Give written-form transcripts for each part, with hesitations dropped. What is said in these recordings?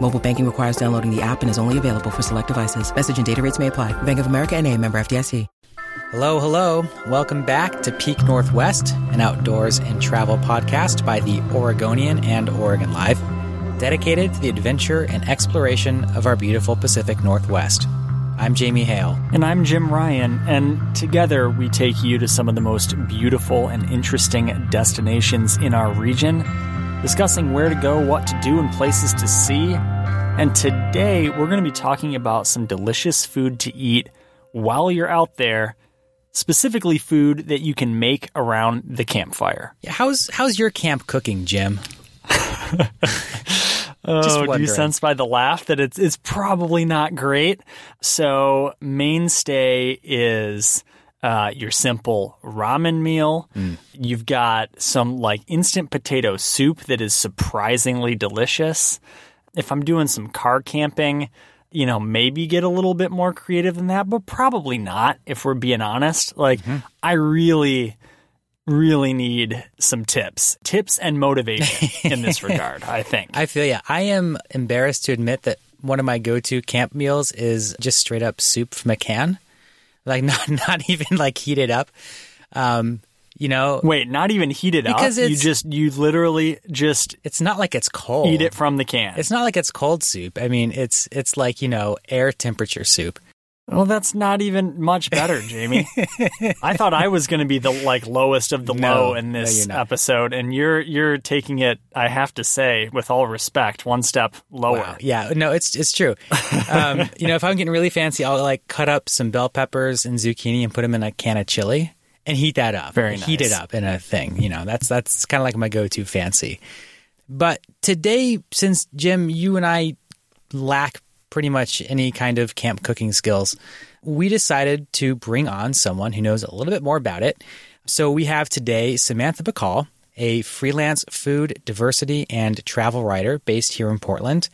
Mobile banking requires downloading the app and is only available for select devices. Message and data rates may apply. Bank of America NA, member FDIC. Hello, hello. Welcome back to Peak Northwest, an outdoors and travel podcast by the Oregonian and Oregon Live, dedicated to the adventure and exploration of our beautiful Pacific Northwest. I'm Jamie Hale. And I'm Jim Ryan, and together we take you to some of the most beautiful and interesting destinations in our region, discussing where to go, what to do, and places to see. And today we're going to be talking about some delicious food to eat while you're out there, specifically food that you can make around the campfire. Yeah, how's your camp cooking, Jim? Oh, do you sense by the laugh that it's probably not great? So mainstay is your simple ramen meal. You've got some like instant potato soup that is surprisingly delicious. If I'm doing some car camping, you know, maybe get a little bit more creative than that, but probably not, if we're being honest. Like, I really need some tips and motivation in this regard, I think. I feel you. I am embarrassed to admit that one of my go-to camp meals is just straight up soup from a can. Like, not even like heated up. You know, wait, not even heated up? You literally just... It's not like it's cold. Eat it from the can. It's not like it's cold soup. I mean, it's like, you know, air temperature soup. Well, that's not even much better, Jamie. I thought I was going to be the lowest of the low in this episode, and you're taking it, I have to say, with all respect, one step lower. Wow. Yeah, no, it's true. You know, if I'm getting really fancy, I'll cut up some bell peppers and zucchini and put them in a can of chili and heat that up. Very nice. Heat it up in a thing. You know, that's kind of like my go-to fancy. But today, since Jim, you and I lack pretty much any kind of camp cooking skills, we decided to bring on someone who knows a little bit more about it. So we have today Samantha Bakall, a freelance food, diversity, and travel writer based here in Portland.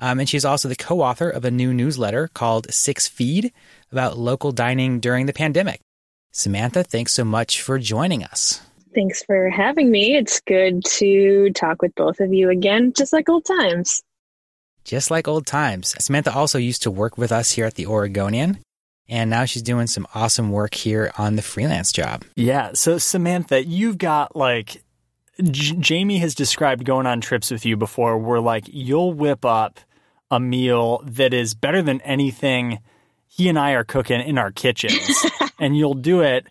And she's also the co-author of a new newsletter called 6 Feed about local dining during the pandemic. Samantha, thanks so much for joining us. Thanks for having me. It's good to talk with both of you again, just like old times. Just like old times. Samantha also used to work with us here at the Oregonian, and now she's doing some awesome work here on the freelance job. Yeah. So Samantha, you've got Jamie has described going on trips with you before where you'll whip up a meal that is better than anything he and I are cooking in our kitchens, and you'll do it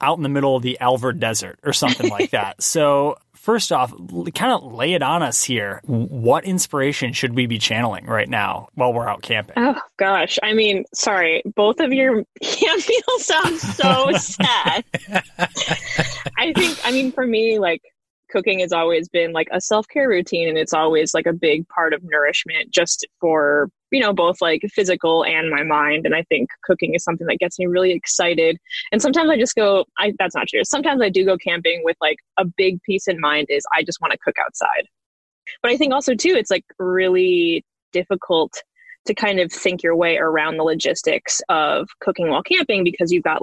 out in the middle of the Alvord Desert or something like that. So first off, kind of lay it on us here. What inspiration should we be channeling right now while we're out camping? Oh, gosh. I mean, sorry. Both of your camp meals sound so sad. For me, cooking has always been a self-care routine, and it's always a big part of nourishment just for, you know, both physical and my mind. And I think cooking is something that gets me really excited. And sometimes I just go, that's not true. Sometimes I do go camping with a big piece in mind is I just want to cook outside. But I think also too, it's really difficult to kind of think your way around the logistics of cooking while camping, because you've got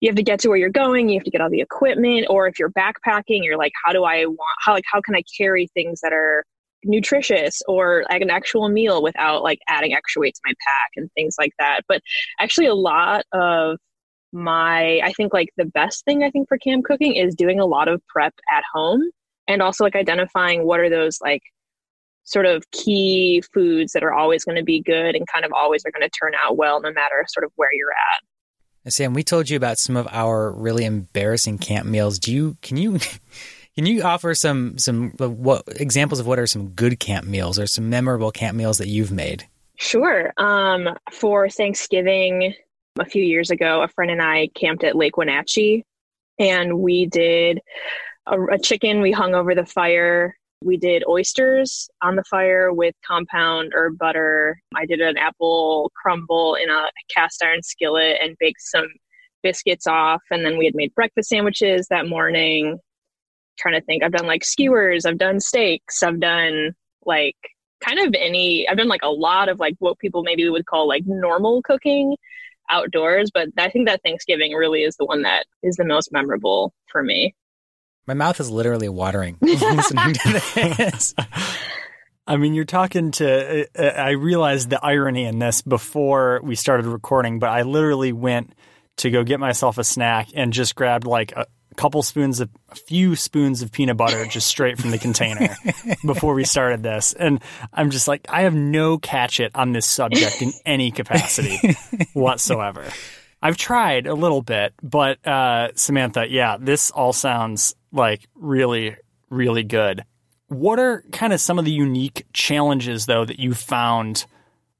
you have to get to where you're going. You have to get all the equipment. Or if you're backpacking, you're how can I carry things that are nutritious or an actual meal without adding extra weight to my pack and things like that. But actually a lot of my, I think the best thing I think for camp cooking is doing a lot of prep at home, and also identifying what are those sort of key foods that are always going to be good and kind of always are going to turn out well no matter sort of where you're at. And Sam, we told you about some of our really embarrassing camp meals. Can you offer some examples of what are some good camp meals or some memorable camp meals that you've made? Sure. For Thanksgiving a few years ago, a friend and I camped at Lake Wenatchee, and we did a chicken. We hung over the fire. We did oysters on the fire with compound herb butter. I did an apple crumble in a cast iron skillet and baked some biscuits off. And then we had made breakfast sandwiches that morning. I'm trying to think. I've done like skewers. I've done steaks. I've done like kind of any. I've done like a lot of like what people maybe would call like normal cooking outdoors. But I think that Thanksgiving really is the one that is the most memorable for me. My mouth is literally watering listening to this. I mean, you're talking to I realized the irony in this before we started recording, but I literally went to go get myself a snack and just grabbed like a few spoons of peanut butter just straight from the container before we started this. And I'm just like, I have no catch it on this subject in any capacity whatsoever. I've tried a little bit, but Samantha, yeah, this all sounds like really, really good. What are kind of some of the unique challenges, though, that you found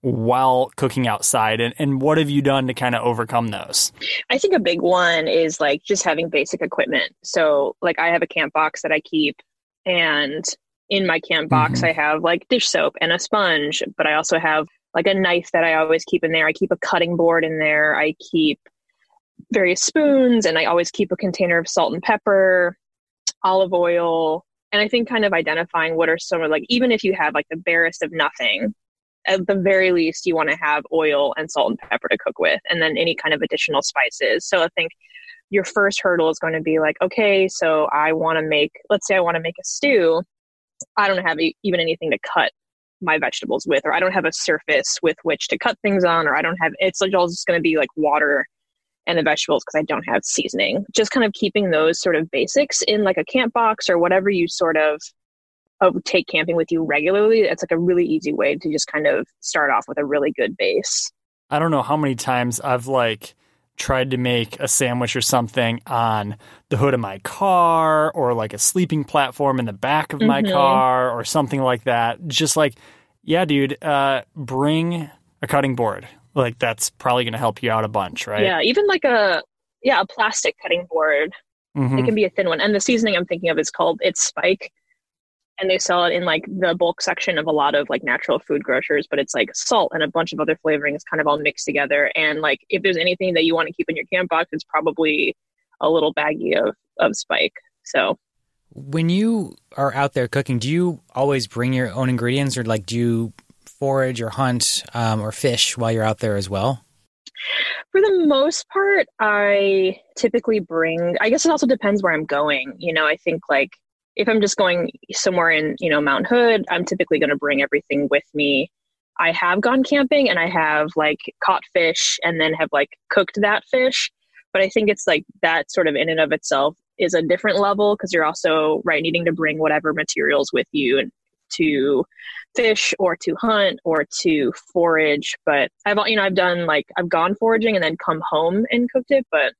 while cooking outside? And what have you done to kind of overcome those? I think a big one is like just having basic equipment. So like I have a camp box that I keep, and in my camp box, I have like dish soap and a sponge, but I also have like a knife that I always keep in there. I keep a cutting board in there. I keep various spoons, and I always keep a container of salt and pepper, olive oil. And I think kind of identifying what are some of like, even if you have like the barest of nothing, at the very least, you want to have oil and salt and pepper to cook with, and then any kind of additional spices. So I think your first hurdle is going to be like, okay, so let's say I want to make a stew. I don't have even anything to cut my vegetables with, or I don't have a surface with which to cut things on, or it's like all just going to be like water and the vegetables because I don't have seasoning. Just kind of keeping those sort of basics in like a camp box or whatever you sort of take camping with you regularly. It's like a really easy way to just kind of start off with a really good base. I don't know how many times I've like tried to make a sandwich or something on the hood of my car, or like a sleeping platform in the back of my car or something like that. Just like, yeah, dude, bring a cutting board. Like that's probably going to help you out a bunch, right? Yeah. Even like a plastic cutting board. Mm-hmm. It can be a thin one. And the seasoning I'm thinking of is called It's Spike. And they sell it in like the bulk section of a lot of like natural food grocers, but it's like salt and a bunch of other flavorings kind of all mixed together. And like, if there's anything that you want to keep in your camp box, it's probably a little baggie of Spike. So when you are out there cooking, do you always bring your own ingredients, or like, do you forage or hunt or fish while you're out there as well? For the most part, I typically bring, I guess it also depends where I'm going. You know, I think like, if I'm just going somewhere in, you know, Mount Hood, I'm typically going to bring everything with me. I have gone camping and I have like caught fish and then have like cooked that fish. But I think it's like that sort of in and of itself is a different level, because you're also needing to bring whatever materials with you and to fish or to hunt or to forage. But I've gone foraging and then come home and cooked it. But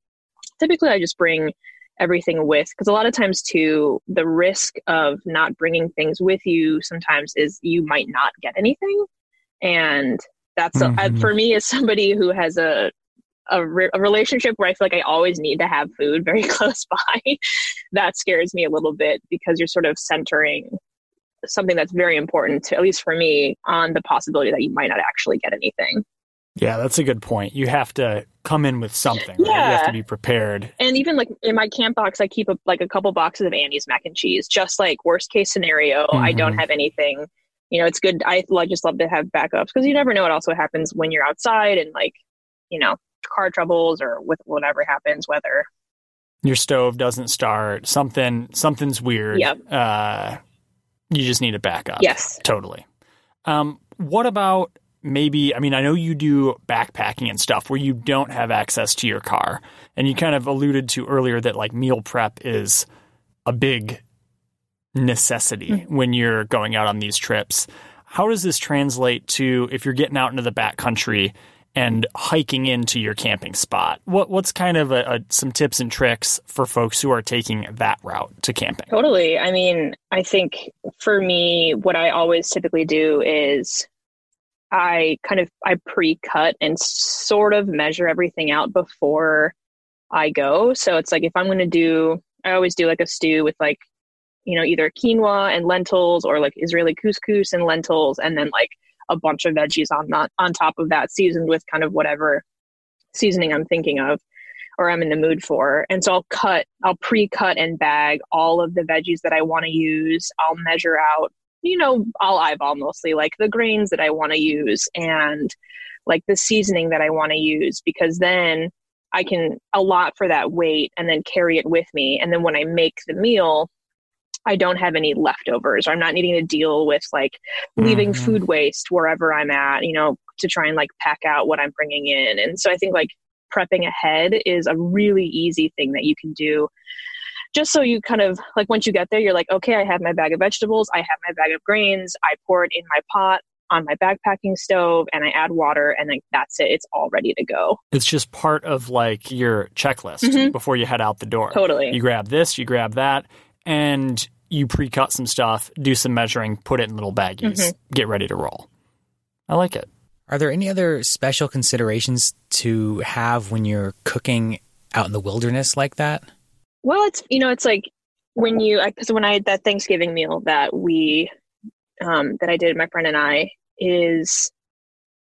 typically I just bring everything with, because a lot of times too, the risk of not bringing things with you sometimes is you might not get anything. And that's for me, as somebody who has a relationship where I feel like I always need to have food very close by, that scares me a little bit, because you're sort of centering something that's very important to, at least for me, on the possibility that you might not actually get anything. Yeah, that's a good point. You have to come in with something. Right? Yeah. You have to be prepared. And even like in my camp box, I keep a couple boxes of Annie's mac and cheese, just like worst case scenario. I don't have anything. You know, it's good. I just love to have backups, because you never know what also happens when you're outside and like, you know, car troubles or with whatever happens, whether your stove doesn't start, something's weird. Yep. You just need a backup. Yes. Totally. What about maybe, I mean, I know you do backpacking and stuff where you don't have access to your car, and you kind of alluded to earlier that like meal prep is a big necessity when you're going out on these trips. How does this translate to if you're getting out into the backcountry and hiking into your camping spot. What's kind of some tips and tricks for folks who are taking that route to camping? Totally. I mean, I think for me, what I always typically do is I pre-cut and sort of measure everything out before I go. So it's like, if I'm going to do, I always do like a stew with like, you know, either quinoa and lentils or like Israeli couscous and lentils, and then like a bunch of veggies on top of that, seasoned with kind of whatever seasoning I'm thinking of or I'm in the mood for. And so I'll pre-cut and bag all of the veggies that I want to use. I'll measure out, you know, I'll eyeball mostly like the grains that I want to use and like the seasoning that I want to use, because then I can allot for that weight and then carry it with me. And then when I make the meal, I don't have any leftovers. I'm not needing to deal with like leaving food waste wherever I'm at, you know, to try and like pack out what I'm bringing in. And so I think like prepping ahead is a really easy thing that you can do, just so you kind of like, once you get there, you're like, okay, I have my bag of vegetables. I have my bag of grains. I pour it in my pot on my backpacking stove, and I add water, and like that's it. It's all ready to go. It's just part of like your checklist before you head out the door. Totally. You grab this, you grab that, and you pre-cut some stuff, do some measuring, put it in little baggies, get ready to roll. I like it. Are there any other special considerations to have when you're cooking out in the wilderness like that? Well, it's, you know, it's like when you, because when I had that Thanksgiving meal that we, that I did, my friend and I, is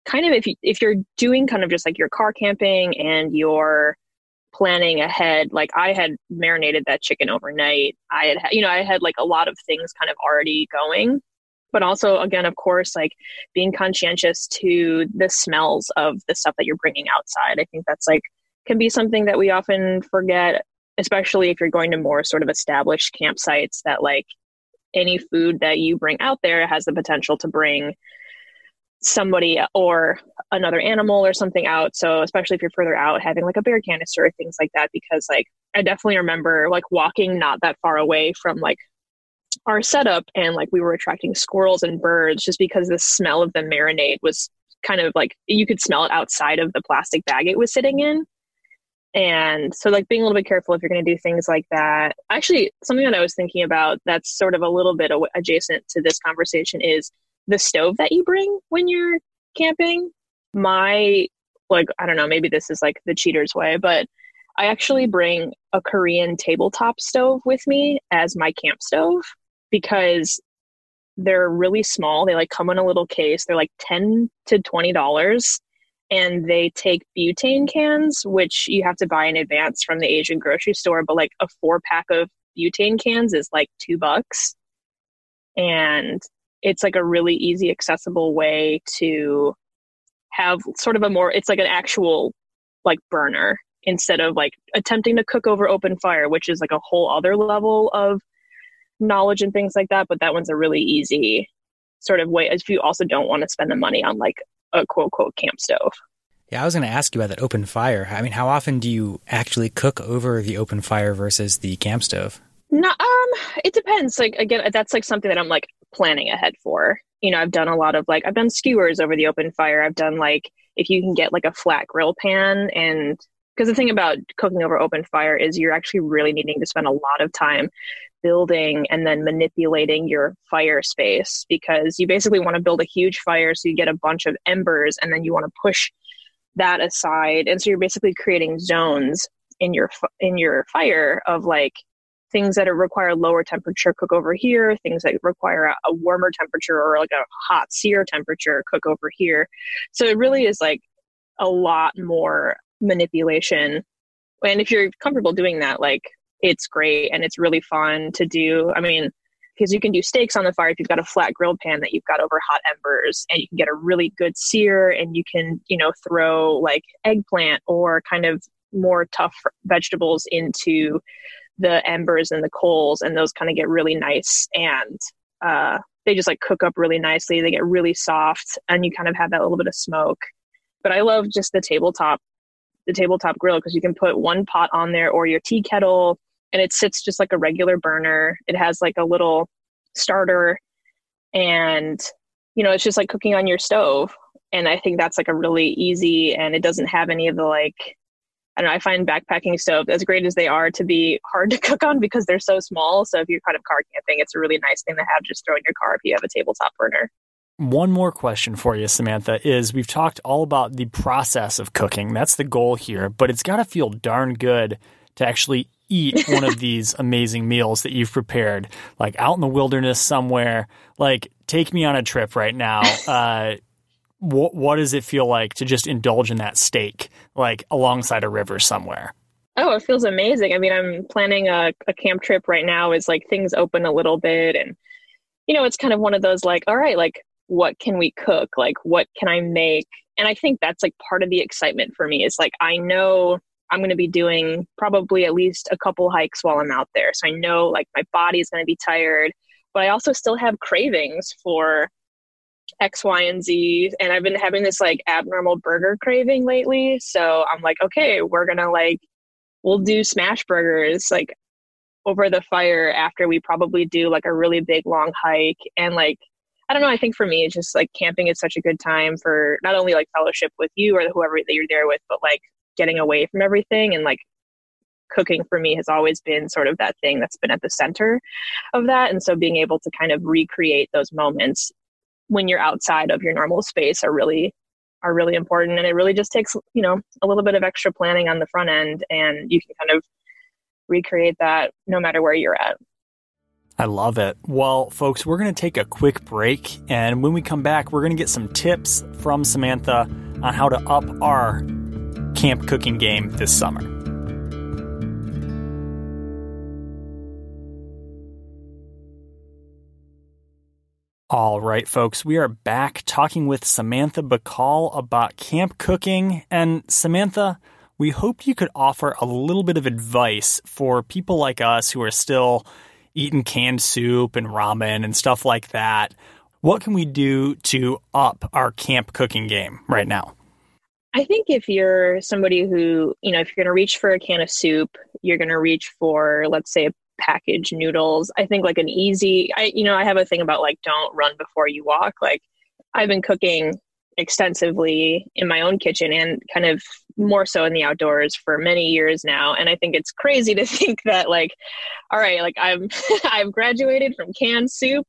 kind of, if you're doing kind of just like your car camping and your planning ahead, like I had marinated that chicken overnight. I had like a lot of things kind of already going, but also again, of course, like being conscientious to the smells of the stuff that you're bringing outside. I think that's like, can be something that we often forget, especially if you're going to more sort of established campsites, that like any food that you bring out there has the potential to bring somebody or another animal or something out. So especially if you're further out, having like a bear canister or things like that, because like I definitely remember like walking not that far away from like our setup, and like we were attracting squirrels and birds just because the smell of the marinade was kind of like, you could smell it outside of the plastic bag it was sitting in. And so like being a little bit careful if you're going to do things like that. Actually, something that I was thinking about that's sort of a little bit adjacent to this conversation is the stove that you bring when you're camping. My, like, I don't know, maybe this is like the cheater's way, but I actually bring a Korean tabletop stove with me as my camp stove, because they're really small. They like come in a little case. They're like $10 to $20. And they take butane cans, which you have to buy in advance from the Asian grocery store. But like a 4-pack of butane cans is like $2. And it's like a really easy, accessible way to have sort of a more, it's like an actual like burner instead of like attempting to cook over open fire, which is like a whole other level of knowledge and things like that. But that one's a really easy sort of way if you also don't want to spend the money on like a quote unquote camp stove. Yeah, I was going to ask you about that open fire. I mean, how often do you actually cook over the open fire versus the camp stove? No, it depends. Like again, that's like something that I'm like planning ahead for. You know, I've done a lot of like, I've done skewers over the open fire. I've done like, if you can get like a flat grill pan, and because the thing about cooking over open fire is you're actually really needing to spend a lot of time building and then manipulating your fire space, because you basically want to build a huge fire. So you get a bunch of embers and then you want to push that aside. And so you're basically creating zones in your fire of like, things that require lower temperature cook over here, things that require a warmer temperature or like a hot sear temperature cook over here. So it really is like a lot more manipulation. And if you're comfortable doing that, like it's great and it's really fun to do. I mean, because you can do steaks on the fire if you've got a flat grilled pan that you've got over hot embers, and you can get a really good sear, and you can, you know, throw like eggplant or kind of more tough vegetables into the embers and the coals, and those kind of get really nice, and they just like cook up really nicely. They get really soft, and you kind of have that little bit of smoke. But I love just the tabletop grill, because you can put one pot on there or your tea kettle, and it sits just like a regular burner. It has like a little starter, and you know, it's just like cooking on your stove. And I think that's like a really easy, and it doesn't have any of the, like, I don't know, I find backpacking stoves, as great as they are, to be hard to cook on because they're so small. So if you're kind of car camping, it's a really nice thing to have just throw in your car if you have a tabletop burner. One more question for you, Samantha, is we've talked all about the process of cooking. That's the goal here, but it's got to feel darn good to actually eat one of these amazing meals that you've prepared, like out in the wilderness somewhere. Like, take me on a trip right now. What does it feel like to just indulge in that steak, like alongside a river somewhere? Oh, it feels amazing. I mean, I'm planning a camp trip right now. It's like things open a little bit, and, you know, it's kind of one of those, like, all right, like, what can we cook? Like, what can I make? And I think that's like part of the excitement for me. It's like, I know I'm going to be doing probably at least a couple hikes while I'm out there. So I know like my body is going to be tired, but I also still have cravings for X, Y, and Z. And I've been having this like abnormal burger craving lately. So I'm like, okay, we're going to like, we'll do smash burgers like over the fire after we probably do like a really big long hike. And like, I don't know. I think for me, it's just like camping is such a good time for not only like fellowship with you or whoever that you're there with, but like getting away from everything. And like cooking for me has always been sort of that thing that's been at the center of that. And so being able to kind of recreate those moments when you're outside of your normal space are really important. And it really just takes, you know, a little bit of extra planning on the front end, and you can kind of recreate that no matter where you're at. I love it. Well, folks, we're going to take a quick break. And when we come back, we're going to get some tips from Samantha on how to up our camp cooking game this summer. All right, folks, we are back talking with Samantha Bakall about camp cooking. And Samantha, we hoped you could offer a little bit of advice for people like us who are still eating canned soup and ramen and stuff like that. What can we do to up our camp cooking game right now? I think if you're somebody who, you know, if you're going to reach for a can of soup, you're going to reach for, let's say, packaged noodles. I think like an easy, I have a thing about like, don't run before you walk. Like, I've been cooking extensively in my own kitchen and kind of more so in the outdoors for many years now. And I think it's crazy to think that like, all right, like I've graduated from canned soup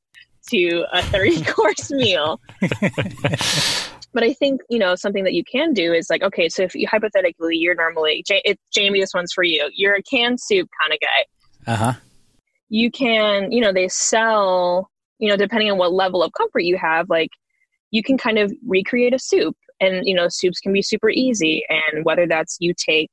to a 3-course meal. But I think, you know, something that you can do is like, okay, so if you hypothetically, you're normally, Jamie, this one's for you. You're a canned soup kind of guy. Uh-huh. You can, you know, they sell, you know, depending on what level of comfort you have, like you can kind of recreate a soup. And, you know, soups can be super easy. And whether that's you take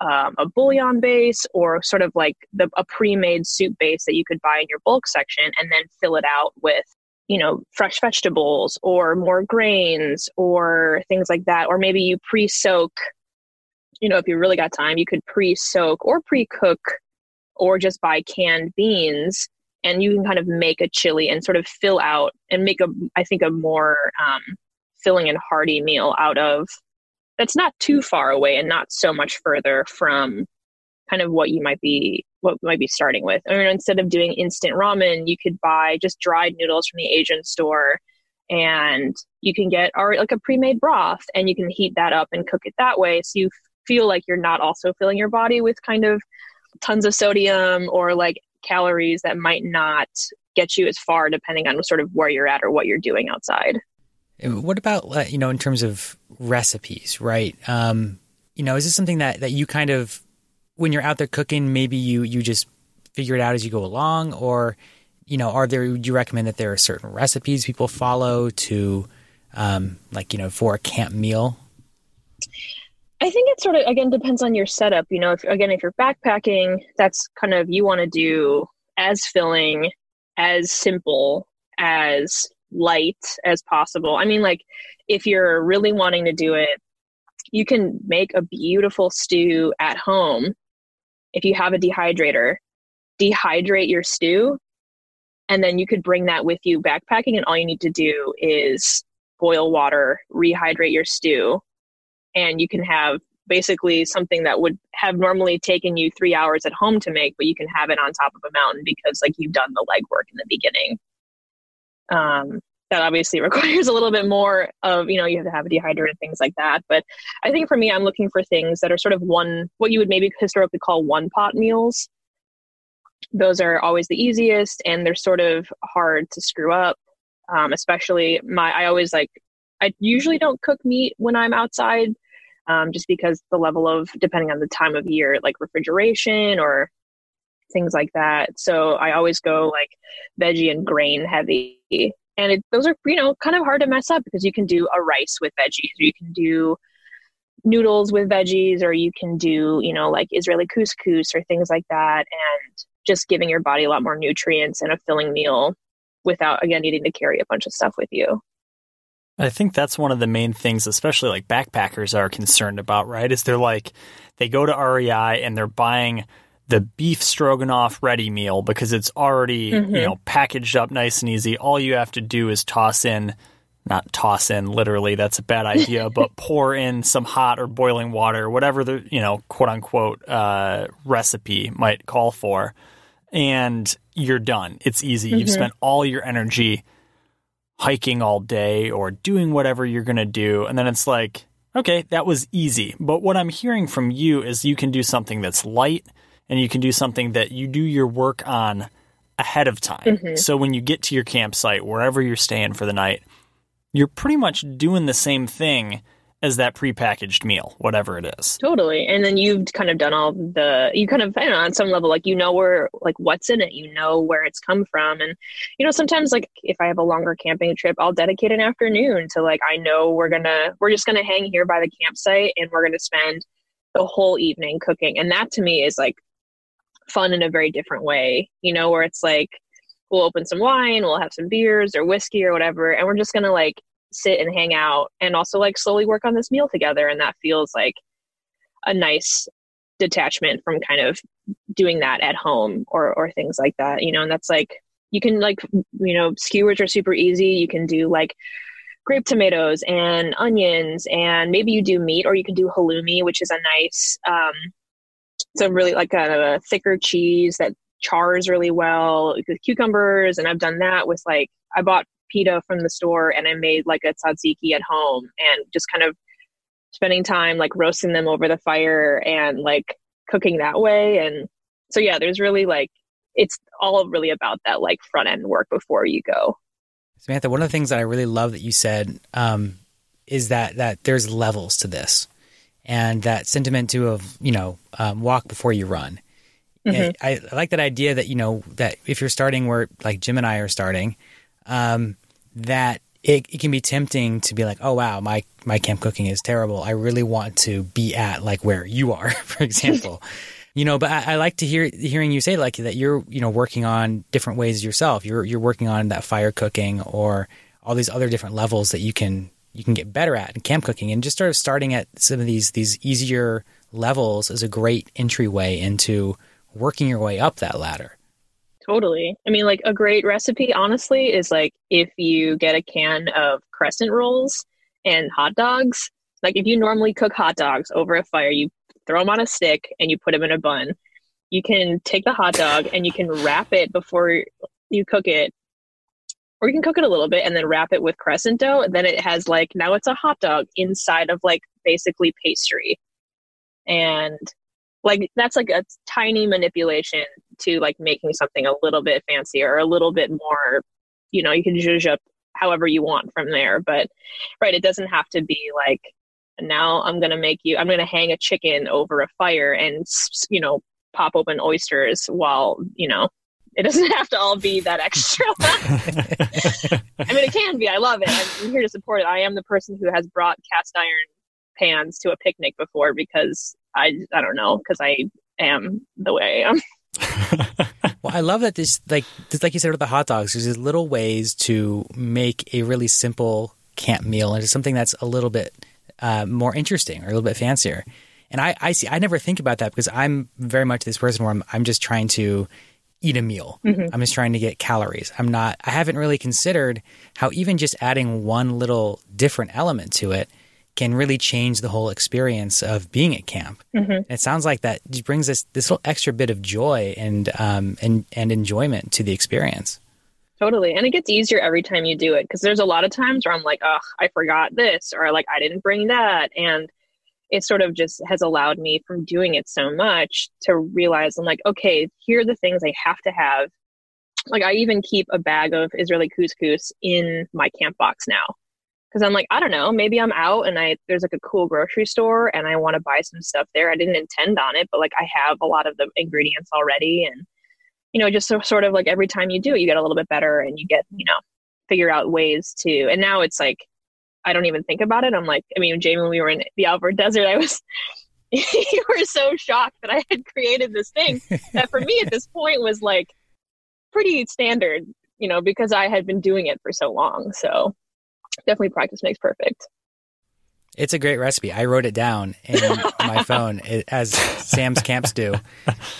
a bouillon base or sort of like a pre-made soup base that you could buy in your bulk section, and then fill it out with, you know, fresh vegetables or more grains or things like that. Or maybe you pre-soak, you know, if you really got time, you could pre-soak or pre-cook or just buy canned beans. And you can kind of make a chili and sort of fill out and make a more filling and hearty meal out of that's not too far away and not so much further from kind of what you might be starting with. I mean, instead of doing instant ramen, you could buy just dried noodles from the Asian store, and you can get like a pre-made broth, and you can heat that up and cook it that way. So you feel like you're not also filling your body with kind of tons of sodium or like calories that might not get you as far, depending on sort of where you're at or what you're doing outside. What about, you know, in terms of recipes, right? You know, is this something that you kind of, when you're out there cooking, maybe you just figure it out as you go along? Or, you know, would you recommend that there are certain recipes people follow to like, you know, for a camp meal? I think it sort of, again, depends on your setup. You know, if you're backpacking, that's kind of, you want to do as filling, as simple, as light as possible. I mean, like, if you're really wanting to do it, you can make a beautiful stew at home. If you have a dehydrator, dehydrate your stew, and then you could bring that with you backpacking, and all you need to do is boil water, rehydrate your stew. And you can have basically something that would have normally taken you 3 hours at home to make, but you can have it on top of a mountain because like you've done the legwork in the beginning. that obviously requires a little bit more of, you know, you have to have a dehydrator and things like that. But I think for me, I'm looking for things that are sort of one, what you would maybe historically call one pot meals. Those are always the easiest and they're sort of hard to screw up. Especially I usually don't cook meat when I'm outside, just because the level of, depending on the time of year, like refrigeration or things like that. So I always go like veggie and grain heavy. And those are, you know, kind of hard to mess up because you can do a rice with veggies, or you can do noodles with veggies, or you can do, you know, like Israeli couscous or things like that. And just giving your body a lot more nutrients and a filling meal without, again, needing to carry a bunch of stuff with you. I think that's one of the main things, especially like backpackers are concerned about, right? Is they're like, they go to REI and they're buying the beef stroganoff ready meal because it's already, you know, packaged up nice and easy. All you have to do is not toss in literally, that's a bad idea, but pour in some hot or boiling water, whatever the, you know, quote unquote, recipe might call for. And you're done. It's easy. You've spent all your energy hiking all day or doing whatever you're going to do. And then it's like, okay, that was easy. But what I'm hearing from you is you can do something that's light, and you can do something that you do your work on ahead of time. So when you get to your campsite, wherever you're staying for the night, you're pretty much doing the same thing as that prepackaged meal, whatever it is. Totally. And then you've kind of done all the, you kind of, I don't know, on some level, like, you know, where, like, what's in it, you know, where it's come from. And, you know, sometimes, like, if I have a longer camping trip, I'll dedicate an afternoon to, like, I know we're just going to hang here by the campsite, and we're going to spend the whole evening cooking. And that to me is like fun in a very different way, you know, where it's like, we'll open some wine, we'll have some beers or whiskey or whatever, and we're just going to like sit and hang out and also like slowly work on this meal together. And that feels like a nice detachment from kind of doing that at home or things like that, you know. And that's like, you can like, you know, skewers are super easy. You can do like grape tomatoes and onions, and maybe you do meat, or you can do halloumi, which is a nice, it's a really like kind of a thicker cheese that chars really well with cucumbers. And I've done that with like, I bought pita from the store and I made like a tzatziki at home, and just kind of spending time like roasting them over the fire and like cooking that way. And so, yeah, there's really like, it's all really about that like front end work before you go. Samantha, one of the things that I really love that you said is that there's levels to this, and that sentiment too of, you know, walk before you run. I like that idea that, you know, that if you're starting where like Jim and I are starting, that it can be tempting to be like, oh, wow, my camp cooking is terrible. I really want to be at like where you are, for example. You know, but I like to hearing you say like that you're, you know, working on different ways yourself. You're working on that fire cooking or all these other different levels that you can get better at in camp cooking, and just sort of starting at some of these easier levels is a great entryway into working your way up that ladder. Totally. I mean, like a great recipe, honestly, is like if you get a can of crescent rolls and hot dogs, like if you normally cook hot dogs over a fire, you throw them on a stick and you put them in a bun. You can take the hot dog and you can wrap it before you cook it, or you can cook it a little bit and then wrap it with crescent dough. And then it has like, now it's a hot dog inside of like basically pastry. And like, that's like a tiny manipulation to like making something a little bit fancier or a little bit more, you know, you can zhuzh up however you want from there. But right, it doesn't have to be like, now I'm going to hang a chicken over a fire and, you know, pop open oysters while, you know, it doesn't have to all be that extra. I mean, it can be. I love it. I'm here to support it. I am the person who has brought cast iron pans to a picnic before because I don't know, because I am the way I am. Well, I love that this, like, just like you said with the hot dogs, there's little ways to make a really simple camp meal into something that's a little bit more interesting or a little bit fancier. And I never think about that because I'm very much this person where I'm just trying to eat a meal. I'm just trying to get calories. I haven't really considered how even just adding one little different element to it can really change the whole experience of being at camp. It sounds like that brings this little extra bit of joy and enjoyment to the experience. Totally. And it gets easier every time you do it, because there's a lot of times where I'm like, oh, I forgot this, or like, I didn't bring that. And it sort of just has allowed me from doing it so much to realize I'm like, okay, here are the things I have to have. Like, I even keep a bag of Israeli couscous in my camp box now, because I'm like, I don't know, maybe I'm out and there's like a cool grocery store and I want to buy some stuff there. I didn't intend on it, but like, I have a lot of the ingredients already. And, you know, just so, sort of like every time you do it, you get a little bit better and you get, you know, figure out ways to, and now it's like, I don't even think about it. I'm like, I mean, Jamie, when we were in the Alvord Desert, you were so shocked that I had created this thing that for me at this point was like pretty standard, you know, because I had been doing it for so long. So definitely practice makes perfect. It's a great recipe. I wrote it down in my phone as Sam's camps do.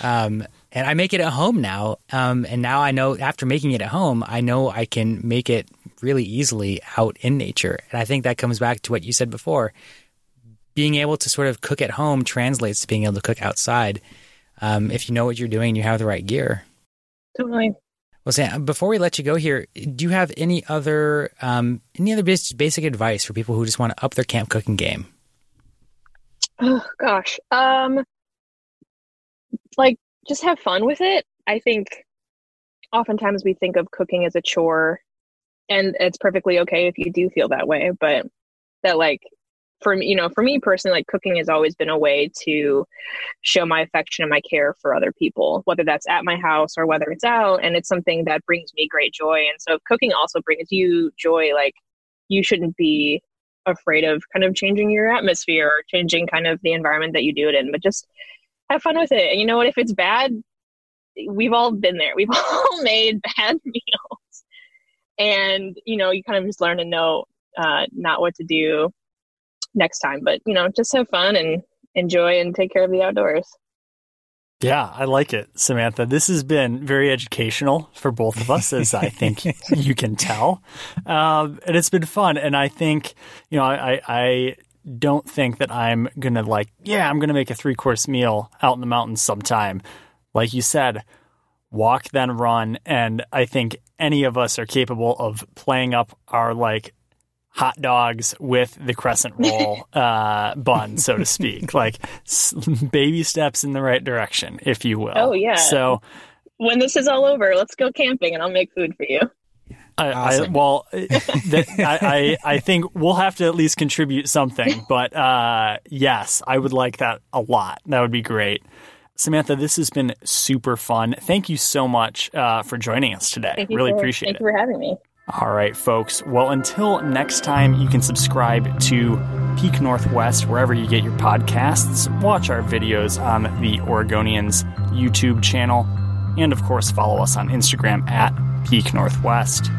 And I make it at home now. And now I know, after making it at home, I know I can make it really easily out in nature. And I think that comes back to what you said before. Being able to sort of cook at home translates to being able to cook outside. If you know what you're doing, you have the right gear. Totally. Well, Sam, before we let you go here, do you have any other basic advice for people who just want to up their camp cooking game? Oh, gosh. Just have fun with it. I think oftentimes we think of cooking as a chore, and it's perfectly okay if you do feel that way. But that, like, for me personally, like, cooking has always been a way to show my affection and my care for other people, whether that's at my house or whether it's out. And it's something that brings me great joy. And so if cooking also brings you joy, like, you shouldn't be afraid of kind of changing your atmosphere or changing kind of the environment that you do it in, but just have fun with it. And you know what? If it's bad, we've all been there. We've all made bad meals. And, you know, you kind of just learn to know not what to do next time. But, you know, just have fun and enjoy and take care of the outdoors. Yeah, I like it, Samantha. This has been very educational for both of us, as I think you can tell. And it's been fun. And I think, you know, I don't think that I'm going to I'm going to make a 3-course meal out in the mountains sometime. Like you said, walk, then run. And I think any of us are capable of playing up our hot dogs with the crescent roll bun, so to speak, like baby steps in the right direction, if you will. Oh, yeah. So when this is all over, let's go camping and I'll make food for you. Awesome. I think we'll have to at least contribute something, but yes, I would like that a lot. That would be great. Samantha, this has been super fun. Thank you so much for joining us today. Really appreciate it. Thank you for having me. All right, folks. Well, until next time, you can subscribe to Peak Northwest wherever you get your podcasts. Watch our videos on the Oregonian's YouTube channel. And, of course, follow us on Instagram at Peak Northwest.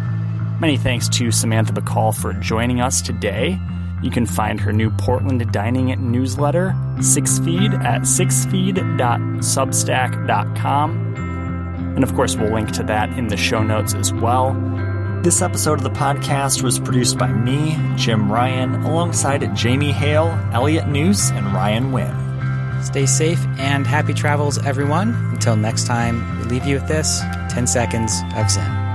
Many thanks to Samantha Bakall for joining us today. You can find her new Portland Dining newsletter, 6 Feed, at sixfeed.substack.com. And, of course, we'll link to that in the show notes as well. This episode of the podcast was produced by me, Jim Ryan, alongside Jamie Hale, Elliot News, and Ryan Wynn. Stay safe and happy travels, everyone. Until next time, we leave you with this 10 seconds of Zen.